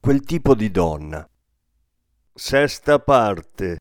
quel tipo di donna. Sesta parte.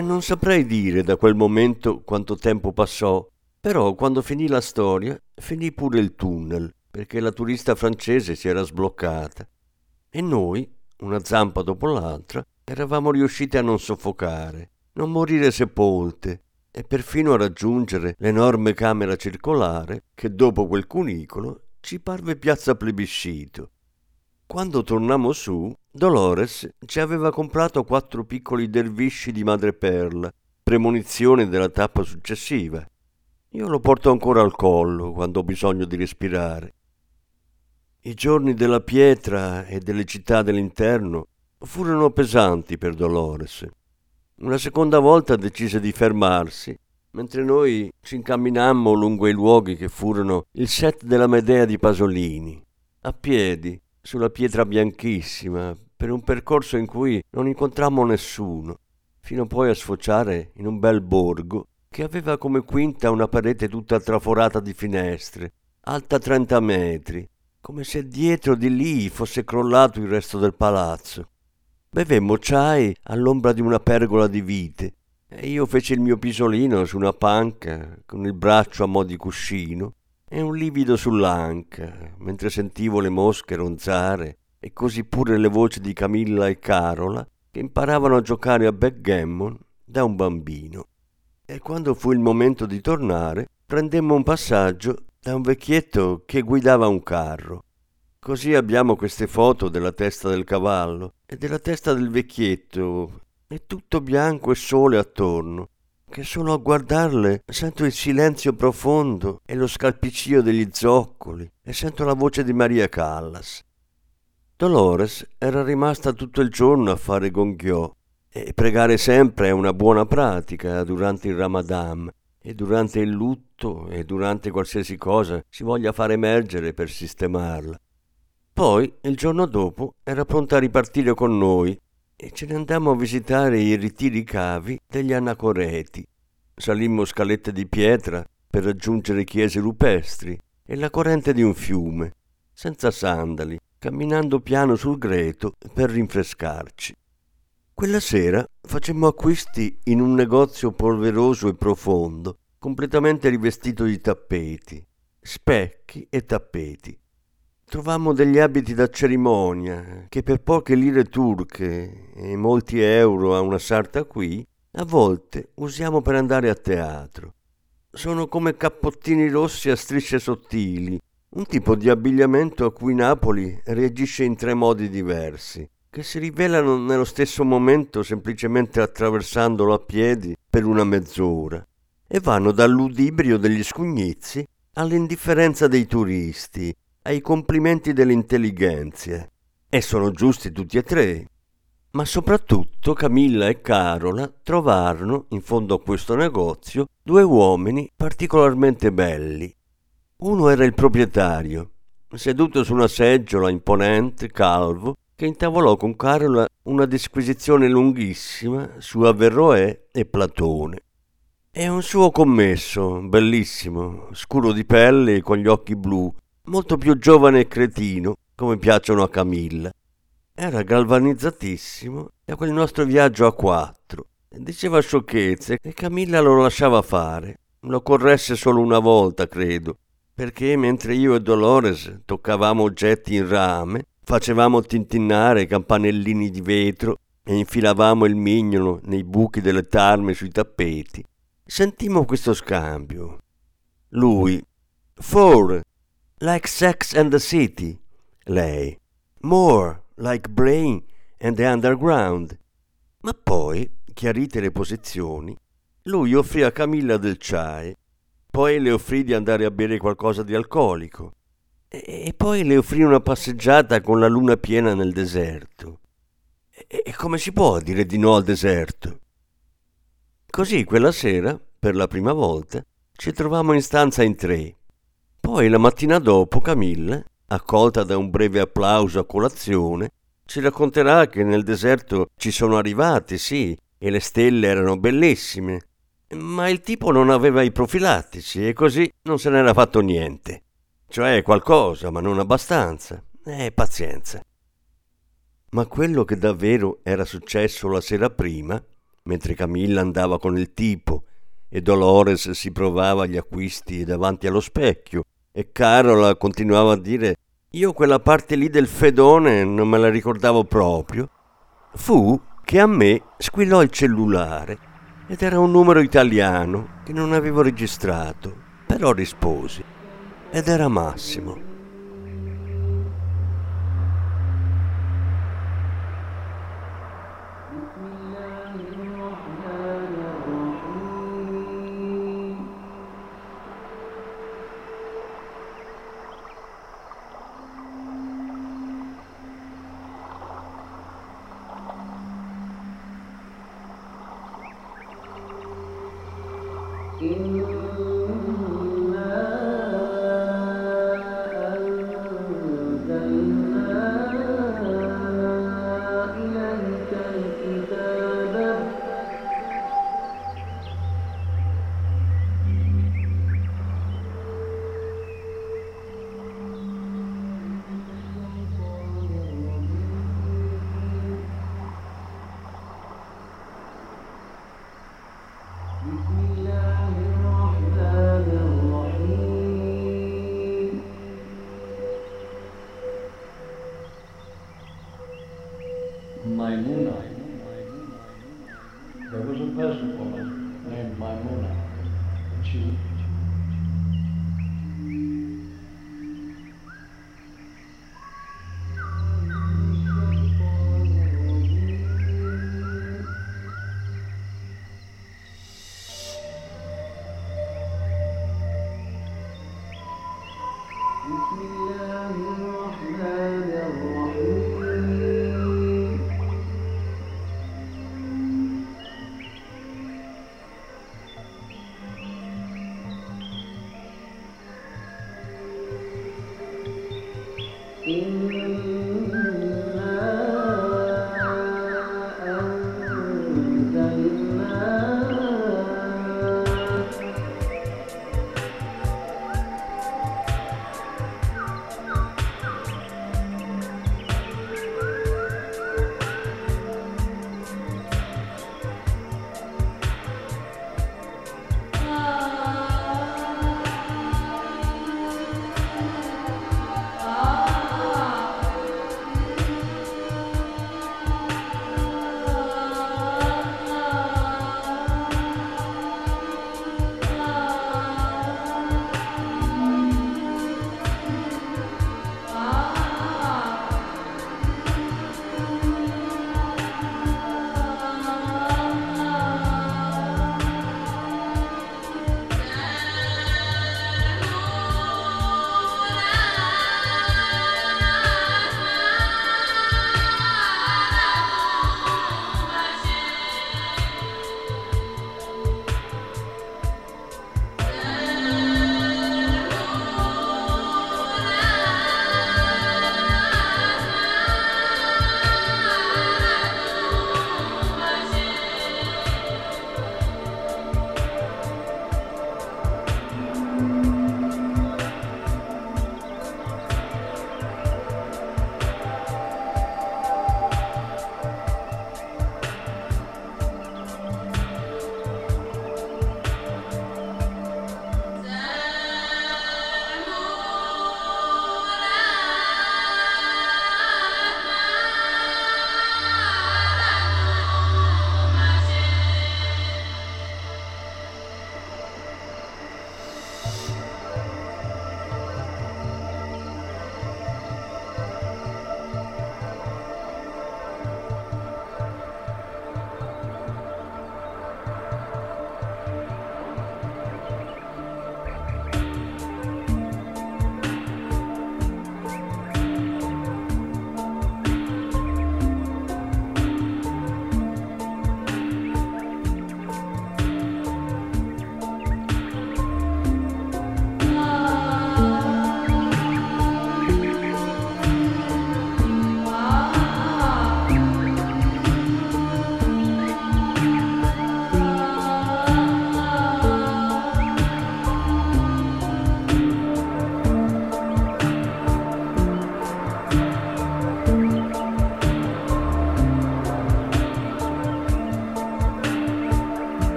e non saprei dire da quel momento quanto tempo passò, però quando finì la storia finì pure il tunnel, perché la turista francese si era sbloccata e noi, una zampa dopo l'altra, eravamo riusciti a non soffocare, non morire sepolte e perfino a raggiungere l'enorme camera circolare che dopo quel cunicolo ci parve piazza Plebiscito. Quando tornammo su, Dolores ci aveva comprato 4 piccoli dervisci di madreperla, premonizione della tappa successiva. Io lo porto ancora al collo quando ho bisogno di respirare. I giorni della pietra e delle città dell'interno furono pesanti per Dolores. Una seconda volta decise di fermarsi, mentre noi ci incamminammo lungo i luoghi che furono il set della Medea di Pasolini, a piedi, sulla pietra bianchissima, per un percorso in cui non incontrammo nessuno, fino poi a sfociare in un bel borgo che aveva come quinta una parete tutta traforata di finestre, alta 30 metri, come se dietro di lì fosse crollato il resto del palazzo. Bevemmo chai all'ombra di una pergola di vite e io feci il mio pisolino su una panca con il braccio a mo' di cuscino e un livido sull'anca, mentre sentivo le mosche ronzare e così pure le voci di Camilla e Carola che imparavano a giocare a backgammon da un bambino. E quando fu il momento di tornare, prendemmo un passaggio da un vecchietto che guidava un carro. Così abbiamo queste foto della testa del cavallo e della testa del vecchietto, è tutto bianco e sole attorno, che solo a guardarle sento il silenzio profondo e lo scalpicio degli zoccoli e sento la voce di Maria Callas. Dolores era rimasta tutto il giorno a fare gonchiò, e pregare sempre è una buona pratica durante il Ramadan e durante il lutto e durante qualsiasi cosa si voglia far emergere per sistemarla. Poi il giorno dopo era pronta a ripartire con noi e ce ne andammo a visitare i ritiri cavi degli anacoreti. Salimmo scalette di pietra per raggiungere chiese rupestri e la corrente di un fiume, senza sandali, camminando piano sul greto per rinfrescarci. Quella sera facemmo acquisti in un negozio polveroso e profondo, completamente rivestito di tappeti, specchi e tappeti. Trovammo degli abiti da cerimonia che per poche lire turche e molti euro a una sarta qui a volte usiamo per andare a teatro. Sono come cappottini rossi a strisce sottili, un tipo di abbigliamento a cui Napoli reagisce in 3 modi diversi, che si rivelano nello stesso momento semplicemente attraversandolo a piedi per una mezz'ora, e vanno dall'udibrio degli scugnizi all'indifferenza dei turisti, ai complimenti dell'intelligenza, e sono giusti tutti e 3. Ma soprattutto Camilla e Carola trovarono in fondo a questo negozio 2 uomini particolarmente belli. Uno era il proprietario, seduto su una seggiola imponente, calvo, che intavolò con Carola una disquisizione lunghissima su Averroè e Platone, e un suo commesso bellissimo, scuro di pelle e con gli occhi blu, molto più giovane e cretino, come piacciono a Camilla. Era galvanizzatissimo da quel nostro viaggio a 4. Diceva sciocchezze e Camilla lo lasciava fare. Lo corresse solo una volta, credo, perché mentre io e Dolores toccavamo oggetti in rame, facevamo tintinnare campanellini di vetro e infilavamo il mignolo nei buchi delle tarme sui tappeti, sentimmo questo scambio. Lui: "Four, like Sex and the City." Lei: "More, like Brain and the Underground." Ma poi, chiarite le posizioni, lui offrì a Camilla del chai, poi le offrì di andare a bere qualcosa di alcolico e poi le offrì una passeggiata con la luna piena nel deserto. E come si può dire di no al deserto? Così quella sera, per la prima volta, ci trovammo in stanza in 3. Poi la mattina dopo Camilla, accolta da un breve applauso a colazione, ci racconterà che nel deserto ci sono arrivati, sì, e le stelle erano bellissime, ma il tipo non aveva i profilattici e così non se n'era fatto niente. Cioè qualcosa, ma non abbastanza. Pazienza. Ma quello che davvero era successo la sera prima mentre Camilla andava con il tipo e Dolores si provava agli acquisti davanti allo specchio e Carola continuava a dire: io quella parte lì del Fedone non me la ricordavo proprio. Fu che a me squillò il cellulare ed era un numero italiano che non avevo registrato, però risposi ed era Massimo.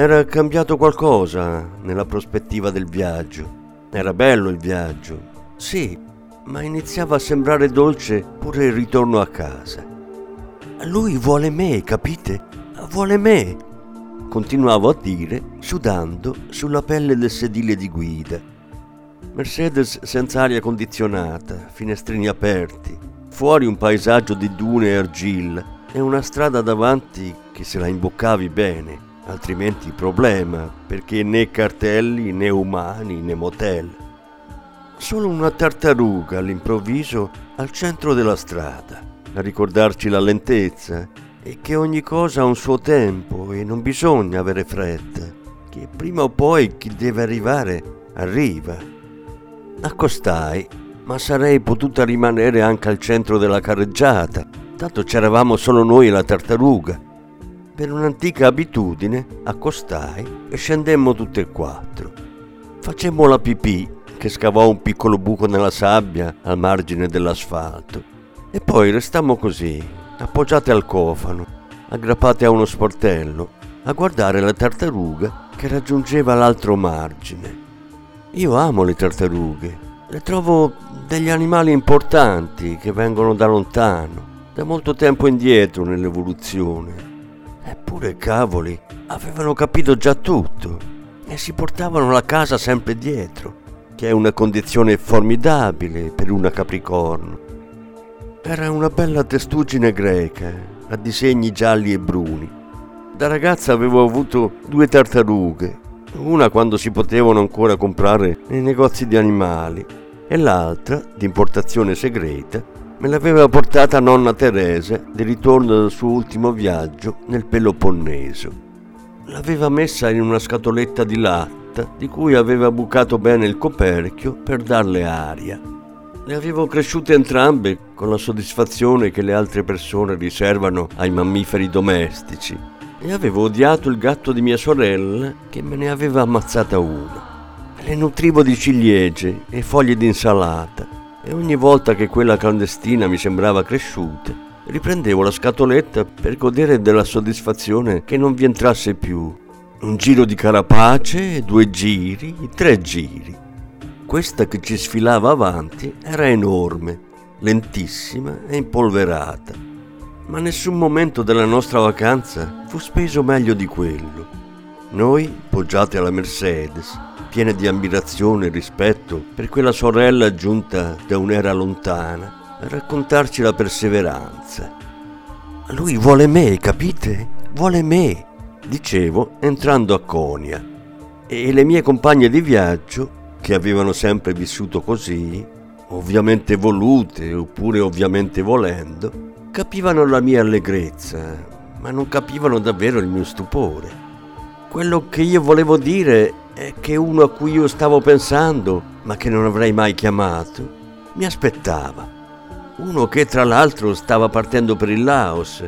Era cambiato qualcosa nella prospettiva del viaggio. Era bello il viaggio, sì, ma iniziava a sembrare dolce pure il ritorno a casa. Lui vuole me, capite? Vuole me! Continuavo a dire, sudando sulla pelle del sedile di guida. Mercedes senza aria condizionata, finestrini aperti, fuori un paesaggio di dune e argilla e una strada davanti che se la imboccavi bene. Altrimenti problema, perché né cartelli, né umani, né motel. Solo una tartaruga all'improvviso al centro della strada, a ricordarci la lentezza e che ogni cosa ha un suo tempo e non bisogna avere fretta, che prima o poi chi deve arrivare arriva. Accostai, ma sarei potuta rimanere anche al centro della carreggiata, tanto c'eravamo solo noi e la tartaruga. Per un'antica abitudine accostai e scendemmo tutte e quattro. Facemmo la pipì che scavò un piccolo buco nella sabbia al margine dell'asfalto e poi restammo così, appoggiate al cofano, aggrappate a uno sportello, a guardare la tartaruga che raggiungeva l'altro margine. Io amo le tartarughe, le trovo degli animali importanti che vengono da lontano, da molto tempo indietro nell'evoluzione. Eppure, cavoli, avevano capito già tutto e si portavano la casa sempre dietro, che è una condizione formidabile per una capricorno. Era una bella testuggine greca, a disegni gialli e bruni. Da ragazza avevo avuto 2 tartarughe, una quando si potevano ancora comprare nei negozi di animali e l'altra, di importazione segreta, me l'aveva portata nonna Teresa di ritorno dal suo ultimo viaggio nel Peloponneso. L'aveva messa in una scatoletta di latta di cui aveva bucato bene il coperchio per darle aria. Le avevo cresciute entrambe con la soddisfazione che le altre persone riservano ai mammiferi domestici e avevo odiato il gatto di mia sorella che me ne aveva ammazzata una. Le nutrivo di ciliegie e foglie di insalata. E ogni volta che quella clandestina mi sembrava cresciuta, riprendevo la scatoletta per godere della soddisfazione che non vi entrasse più. Un giro di carapace, 2 giri, 3 giri. Questa che ci sfilava avanti era enorme, lentissima e impolverata. Ma nessun momento della nostra vacanza fu speso meglio di quello. Noi, poggiati alla Mercedes, piene di ammirazione e rispetto per quella sorella giunta da un'era lontana a raccontarci la perseveranza. Lui vuole me, capite? Vuole me, dicevo entrando a Konya, e le mie compagne di viaggio, che avevano sempre vissuto così, ovviamente volute oppure ovviamente volendo, capivano la mia allegrezza, ma non capivano davvero il mio stupore. Quello che io volevo dire è che uno a cui io stavo pensando, ma che non avrei mai chiamato, mi aspettava. Uno che tra l'altro stava partendo per il Laos.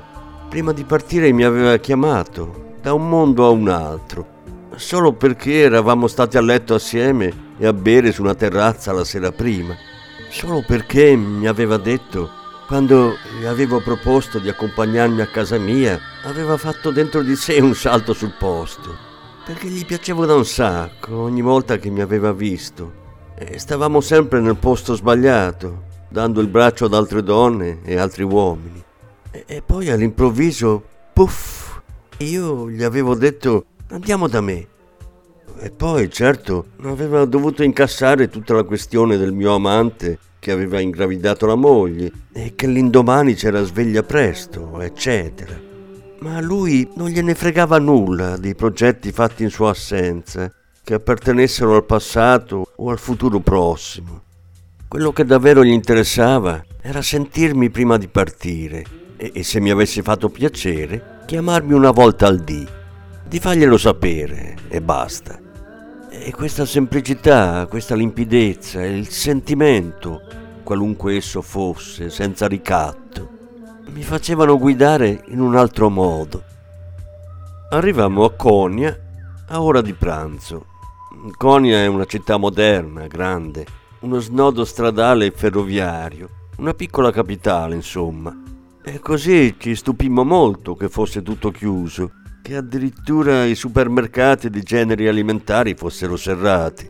Prima di partire mi aveva chiamato, da un mondo a un altro, solo perché eravamo stati a letto assieme e a bere su una terrazza la sera prima, solo perché mi aveva detto, quando gli avevo proposto di accompagnarmi a casa mia, aveva fatto dentro di sé un salto sul posto. Perché gli piacevo da un sacco ogni volta che mi aveva visto e stavamo sempre nel posto sbagliato, dando il braccio ad altre donne e altri uomini. E poi all'improvviso, puff, io gli avevo detto andiamo da me. E poi certo aveva dovuto incassare tutta la questione del mio amante che aveva ingravidato la moglie e che l'indomani c'era sveglia presto, eccetera. Ma a lui non gliene fregava nulla dei progetti fatti in sua assenza, che appartenessero al passato o al futuro prossimo. Quello che davvero gli interessava era sentirmi prima di partire e se mi avesse fatto piacere, chiamarmi una volta al dì, di farglielo sapere e basta. E questa semplicità, questa limpidezza, il sentimento, qualunque esso fosse, senza ricatto, mi facevano guidare in un altro modo. Arrivammo a Konya a ora di pranzo. Konya è una città moderna, grande, uno snodo stradale e ferroviario, una piccola capitale, insomma. E così ci stupimmo molto che fosse tutto chiuso che addirittura i supermercati di generi alimentari fossero serrati.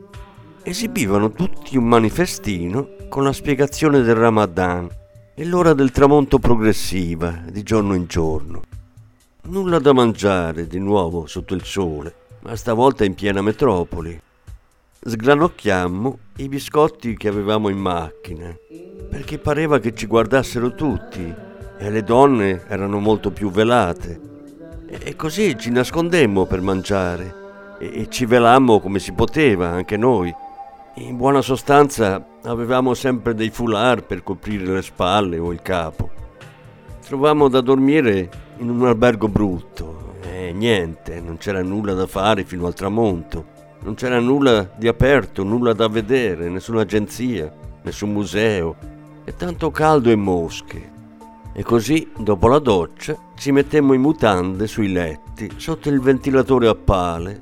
Esibivano tutti un manifestino con la spiegazione del Ramadan e l'ora del tramonto progressiva di giorno in giorno. Nulla da mangiare di nuovo sotto il sole, ma stavolta in piena metropoli. Sgranocchiammo i biscotti che avevamo in macchina, perché pareva che ci guardassero tutti e le donne erano molto più velate. E così ci nascondemmo per mangiare e ci velammo come si poteva anche noi. In buona sostanza avevamo sempre dei foulard per coprire le spalle o il capo. Trovammo da dormire in un albergo brutto e niente, non c'era nulla da fare fino al tramonto. Non c'era nulla di aperto, nulla da vedere, nessuna agenzia, nessun museo e tanto caldo e mosche. E così, dopo la doccia, ci mettemmo in mutande sui letti, sotto il ventilatore a pale,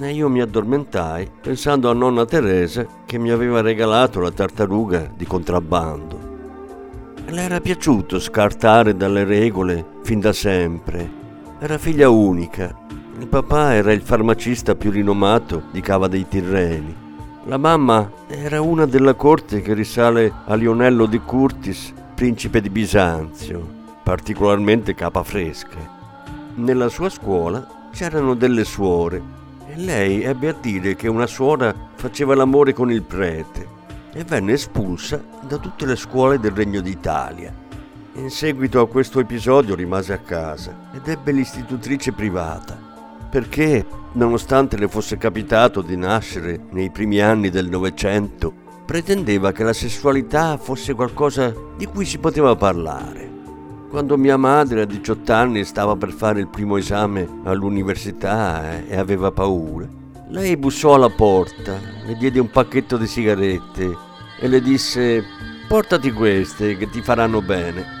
e io mi addormentai pensando a nonna Teresa che mi aveva regalato la tartaruga di contrabbando. Le era piaciuto scartare dalle regole fin da sempre. Era figlia unica. Il papà era il farmacista più rinomato di Cava dei Tirreni. La mamma era una della corte che risale a Lionello di Curtis, principe di Bisanzio, particolarmente capafresche. Nella sua scuola c'erano delle suore e lei ebbe a dire che una suora faceva l'amore con il prete e venne espulsa da tutte le scuole del Regno d'Italia. In seguito a questo episodio rimase a casa ed ebbe l'istitutrice privata, perché, nonostante le fosse capitato di nascere nei primi anni del Novecento, pretendeva che la sessualità fosse qualcosa di cui si poteva parlare. Quando mia madre a 18 anni stava per fare il primo esame all'università e aveva paura, lei bussò alla porta, le diede un pacchetto di sigarette e le disse «Portati queste che ti faranno bene».